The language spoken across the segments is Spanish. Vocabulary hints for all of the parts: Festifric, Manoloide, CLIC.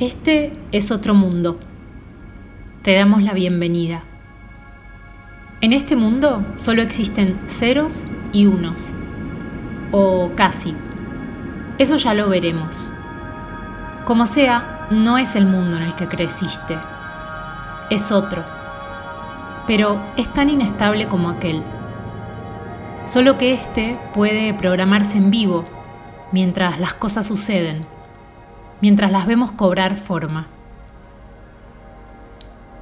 Este es otro mundo. Te damos la bienvenida. En este mundo solo existen ceros y unos. O casi. Eso ya lo veremos. Como sea, no es el mundo en el que creciste. Es otro. Pero es tan inestable como aquel. Solo que este puede programarse en vivo, mientras las cosas suceden. Mientras las vemos cobrar forma.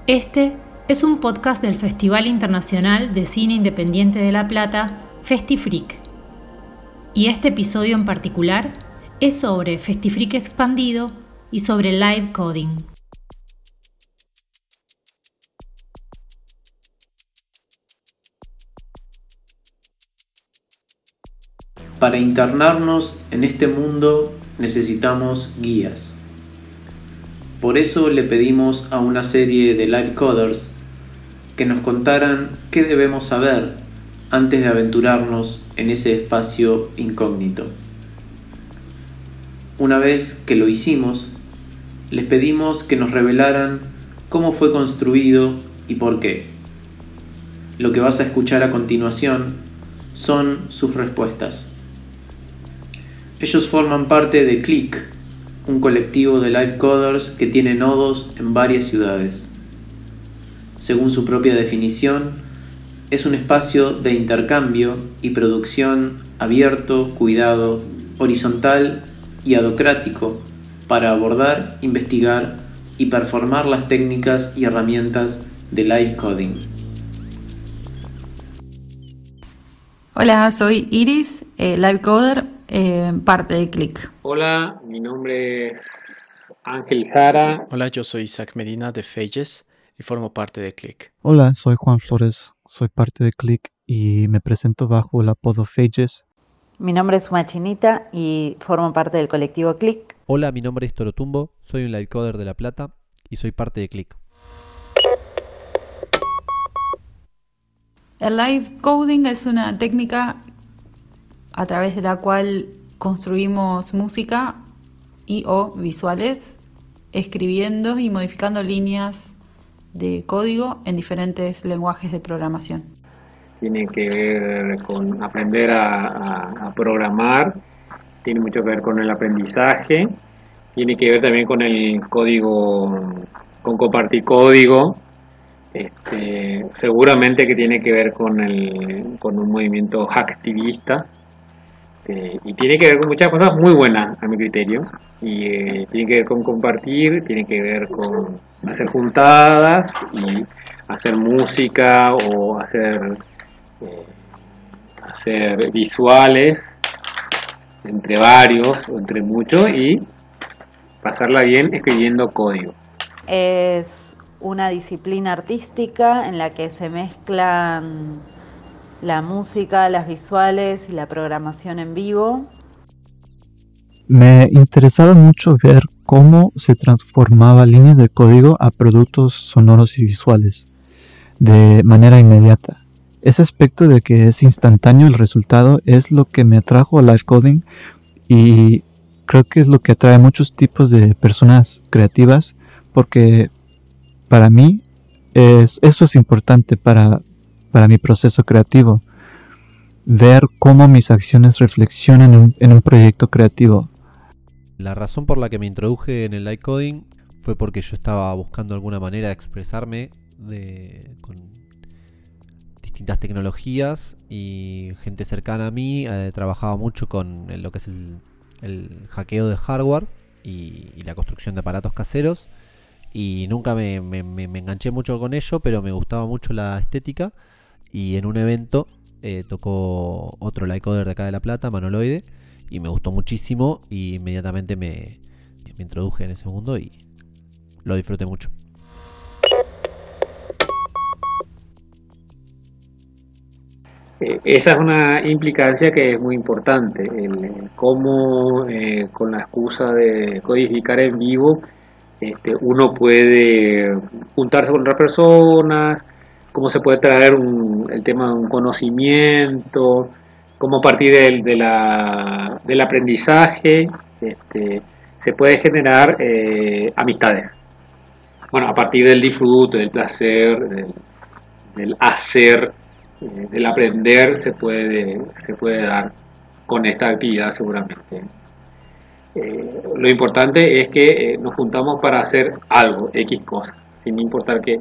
Este es un podcast del Festival Internacional de Cine Independiente de La Plata, Festifric. Y este episodio en particular es sobre Festifric expandido y sobre live coding. Para internarnos en este mundo necesitamos guías. Por eso le pedimos a una serie de live coders que nos contaran qué debemos saber antes de aventurarnos en ese espacio incógnito. Una vez que lo hicimos, les pedimos que nos revelaran cómo fue construido y por qué. Lo que vas a escuchar a continuación son sus respuestas. Ellos forman parte de CLIC, un colectivo de live coders que tiene nodos en varias ciudades. Según su propia definición, es un espacio de intercambio y producción abierto, cuidado, horizontal y adocrático para abordar, investigar y performar las técnicas y herramientas de live coding. Hola, soy Iris, live coder. Parte de CLIC. Hola, mi nombre es Ángel Jara. Hola, yo soy Isaac Medina de Feyes y formo parte de CLIC. Hola, soy Juan Flores, soy parte de CLIC y me presento bajo el apodo Feyes. Mi nombre es Machinita y formo parte del colectivo CLIC. Hola, mi nombre es Torotumbo, soy un live coder de La Plata y soy parte de CLIC. El live coding es una técnica a través de la cual construimos música y o visuales, escribiendo y modificando líneas de código en diferentes lenguajes de programación. Tiene que ver con aprender a programar, tiene mucho que ver con el aprendizaje, tiene que ver también con el código, con compartir código. Seguramente que tiene que ver con un movimiento hacktivista. Y tiene que ver con muchas cosas muy buenas a mi criterio, y tiene que ver con compartir, tiene que ver con hacer juntadas y hacer música o hacer visuales entre varios o entre muchos y pasarla bien escribiendo código. Es una disciplina artística en la que se mezclan la música, las visuales y la programación en vivo. Me interesaba mucho ver cómo se transformaba líneas de código a productos sonoros y visuales, de manera inmediata. Ese aspecto de que es instantáneo el resultado es lo que me atrajo a live coding y creo que es lo que atrae a muchos tipos de personas creativas, porque para mí eso es importante para mi proceso creativo, ver cómo mis acciones reflexionan en un proyecto creativo. La razón por la que me introduje en el live coding fue porque yo estaba buscando alguna manera de expresarme con distintas tecnologías y gente cercana a mí. Trabajaba mucho con lo que es el hackeo de hardware y la construcción de aparatos caseros y nunca me enganché mucho con ello, pero me gustaba mucho la estética. Y en un evento tocó otro live coder de acá de La Plata, Manoloide, y me gustó muchísimo y inmediatamente me introduje en ese mundo y lo disfruté mucho. Esa es una implicancia que es muy importante, el cómo con la excusa de codificar en vivo uno puede juntarse con otras personas, cómo se puede traer el tema de un conocimiento, cómo a partir del aprendizaje se puede generar amistades. Bueno, a partir del disfrute, del placer, del hacer, del aprender, se puede dar con esta actividad seguramente. Lo importante es que nos juntamos para hacer algo, X cosa, sin importar que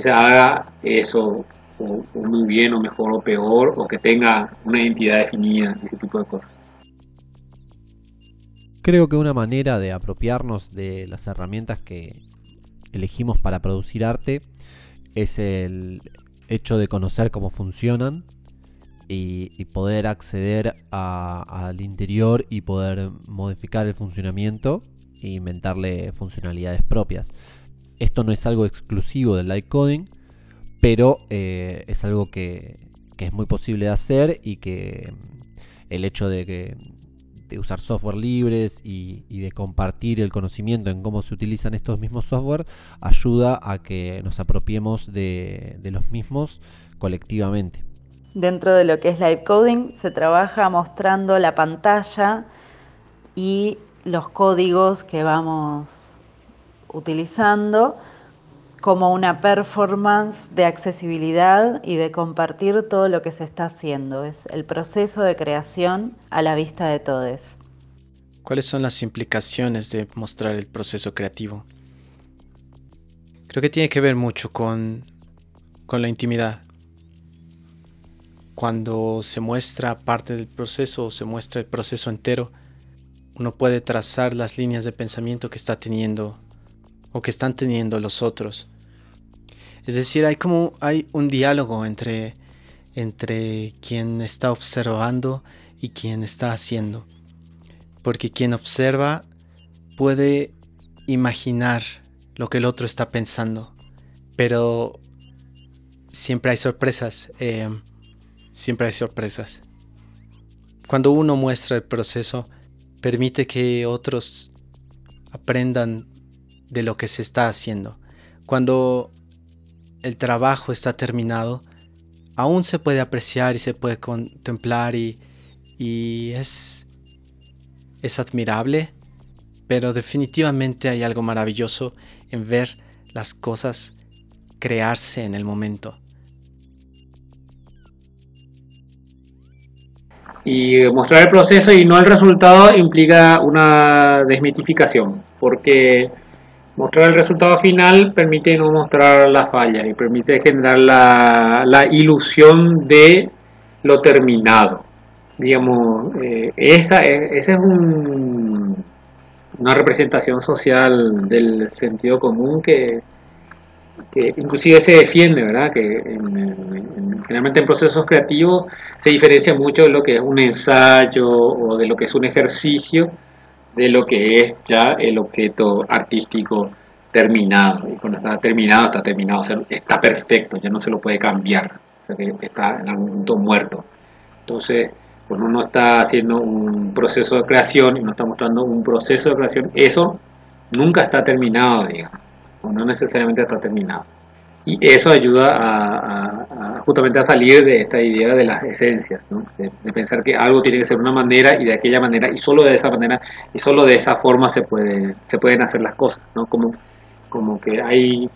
se haga eso o muy bien o mejor o peor, o que tenga una identidad definida, ese tipo de cosas. Creo que una manera de apropiarnos de las herramientas que elegimos para producir arte es el hecho de conocer cómo funcionan y poder acceder al interior y poder modificar el funcionamiento e inventarle funcionalidades propias. Esto no es algo exclusivo del light coding, pero es algo que es muy posible de hacer, y que el hecho de usar software libres y de compartir el conocimiento en cómo se utilizan estos mismos software ayuda a que nos apropiemos de los mismos colectivamente. Dentro de lo que es live coding se trabaja mostrando la pantalla y los códigos que vamos utilizando como una performance de accesibilidad y de compartir todo lo que se está haciendo. Es el proceso de creación a la vista de todos. ¿Cuáles son las implicaciones de mostrar el proceso creativo? Creo que tiene que ver mucho con la intimidad. Cuando se muestra parte del proceso o se muestra el proceso entero, uno puede trazar las líneas de pensamiento que está teniendo o que están teniendo los otros. Es decir, hay un diálogo entre quien está observando y quien está haciendo. Porque quien observa puede imaginar lo que el otro está pensando, pero siempre hay sorpresas. Cuando uno muestra el proceso, permite que otros aprendan de lo que se está haciendo. Cuando el trabajo está terminado, aún se puede apreciar y se puede contemplar y es admirable, pero definitivamente hay algo maravilloso en ver las cosas crearse en el momento. Y mostrar el proceso y no el resultado implica una desmitificación, porque mostrar el resultado final permite no mostrar las fallas y permite generar la ilusión de lo terminado. Digamos, esa es una representación social del sentido común que inclusive se defiende, ¿verdad? Que generalmente en procesos creativos se diferencia mucho de lo que es un ensayo o de lo que es un ejercicio, de lo que es ya el objeto artístico terminado. Y cuando está terminado, o sea, está perfecto, ya no se lo puede cambiar, o sea que está en algún punto muerto. Entonces, cuando uno está haciendo un proceso de creación y uno está mostrando un proceso de creación, eso nunca está terminado, digamos, o no necesariamente está terminado. Y eso ayuda a justamente a salir de esta idea de las esencias, ¿no? De pensar que algo tiene que ser de una manera y de aquella manera, y solo de esa manera y solo de esa forma se pueden hacer las cosas, ¿no? Como que hay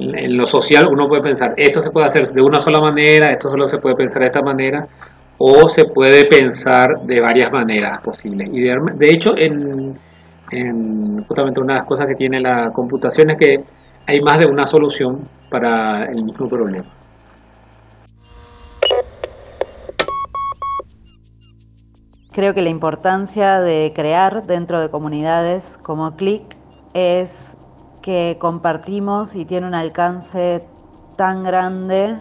en lo social uno puede pensar esto se puede hacer de una sola manera, esto solo se puede pensar de esta manera, o se puede pensar de varias maneras posibles. Y de hecho en justamente una de las cosas que tiene la computación es que hay más de una solución para el mismo problema. Creo que la importancia de crear dentro de comunidades como CLIC es que compartimos y tiene un alcance tan grande,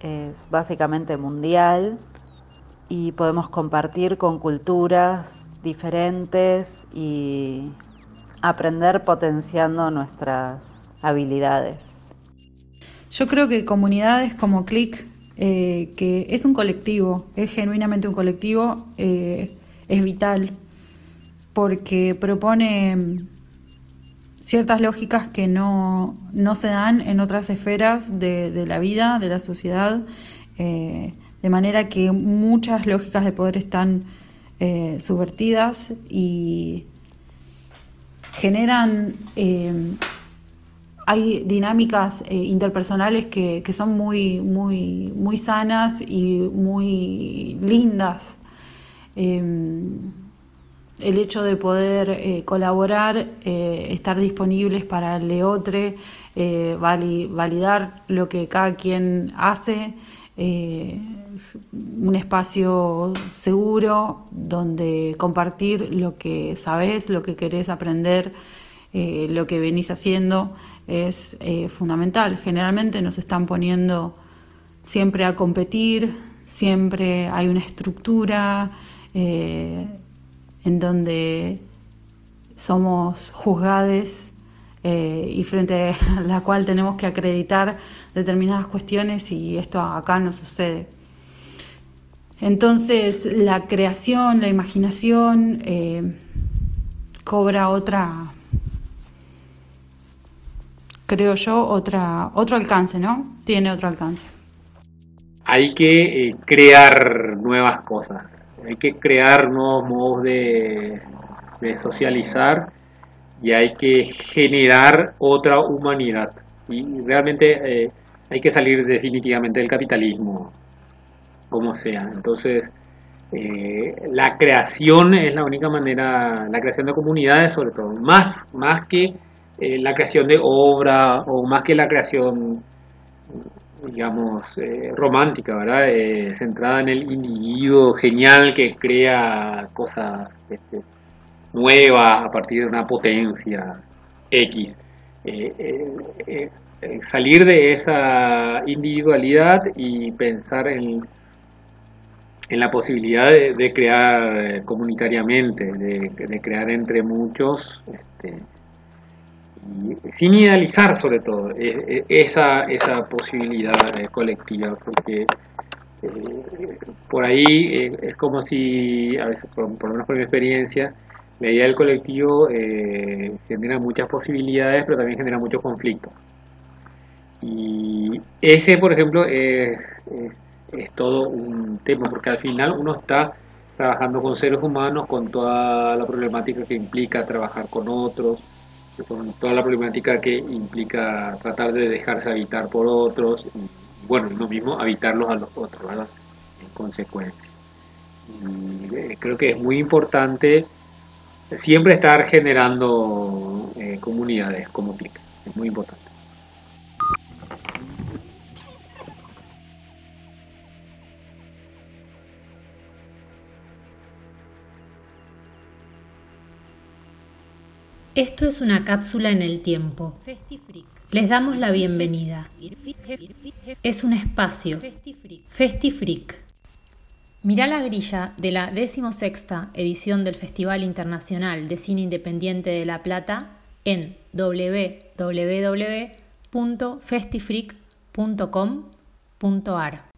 es básicamente mundial, y podemos compartir con culturas diferentes y aprender potenciando nuestras habilidades. Yo creo que comunidades como CLIC, que es un colectivo, es genuinamente un colectivo, es vital, porque propone ciertas lógicas que no se dan en otras esferas de la vida, de la sociedad, de manera que muchas lógicas de poder están subvertidas y generan, hay dinámicas interpersonales que son muy sanas y muy lindas. El hecho de poder colaborar, estar disponibles para el de otro, validar lo que cada quien hace, un espacio seguro donde compartir lo que sabés, lo que querés aprender, lo que venís haciendo, es fundamental. Generalmente nos están poniendo siempre a competir, siempre hay una estructura en donde somos juzgados y frente a la cual tenemos que acreditar determinadas cuestiones, y esto acá no sucede. Entonces la creación, la imaginación cobra otra, creo yo, otro alcance, ¿no? Tiene otro alcance. Hay que crear nuevas cosas, hay que crear nuevos modos de socializar, y hay que generar otra humanidad. Y realmente hay que salir definitivamente del capitalismo, como sea. Entonces, la creación es la única manera, la creación de comunidades sobre todo, más que la creación de obra, o más que la creación, digamos, romántica, ¿verdad? Centrada en el individuo genial que crea cosas nuevas a partir de una potencia X. Salir de esa individualidad y pensar en la posibilidad de crear comunitariamente, de crear entre muchos, y sin idealizar sobre todo esa posibilidad colectiva, porque por ahí es como si, a veces, por lo menos por mi experiencia, la idea del colectivo genera muchas posibilidades, pero también genera muchos conflictos. Y ese, por ejemplo, es todo un tema, porque al final uno está trabajando con seres humanos, con toda la problemática que implica trabajar con otros, con toda la problemática que implica tratar de dejarse habitar por otros, y bueno, lo mismo, habitarlos a los otros, ¿verdad? En consecuencia. Y creo que es muy importante siempre estar generando comunidades como CLIC, es muy importante. Esto es una cápsula en el tiempo. Les damos la bienvenida. Es un espacio. Festifric. Mirá la grilla de la 16ª edición del Festival Internacional de Cine Independiente de La Plata en www.festifric.com.ar.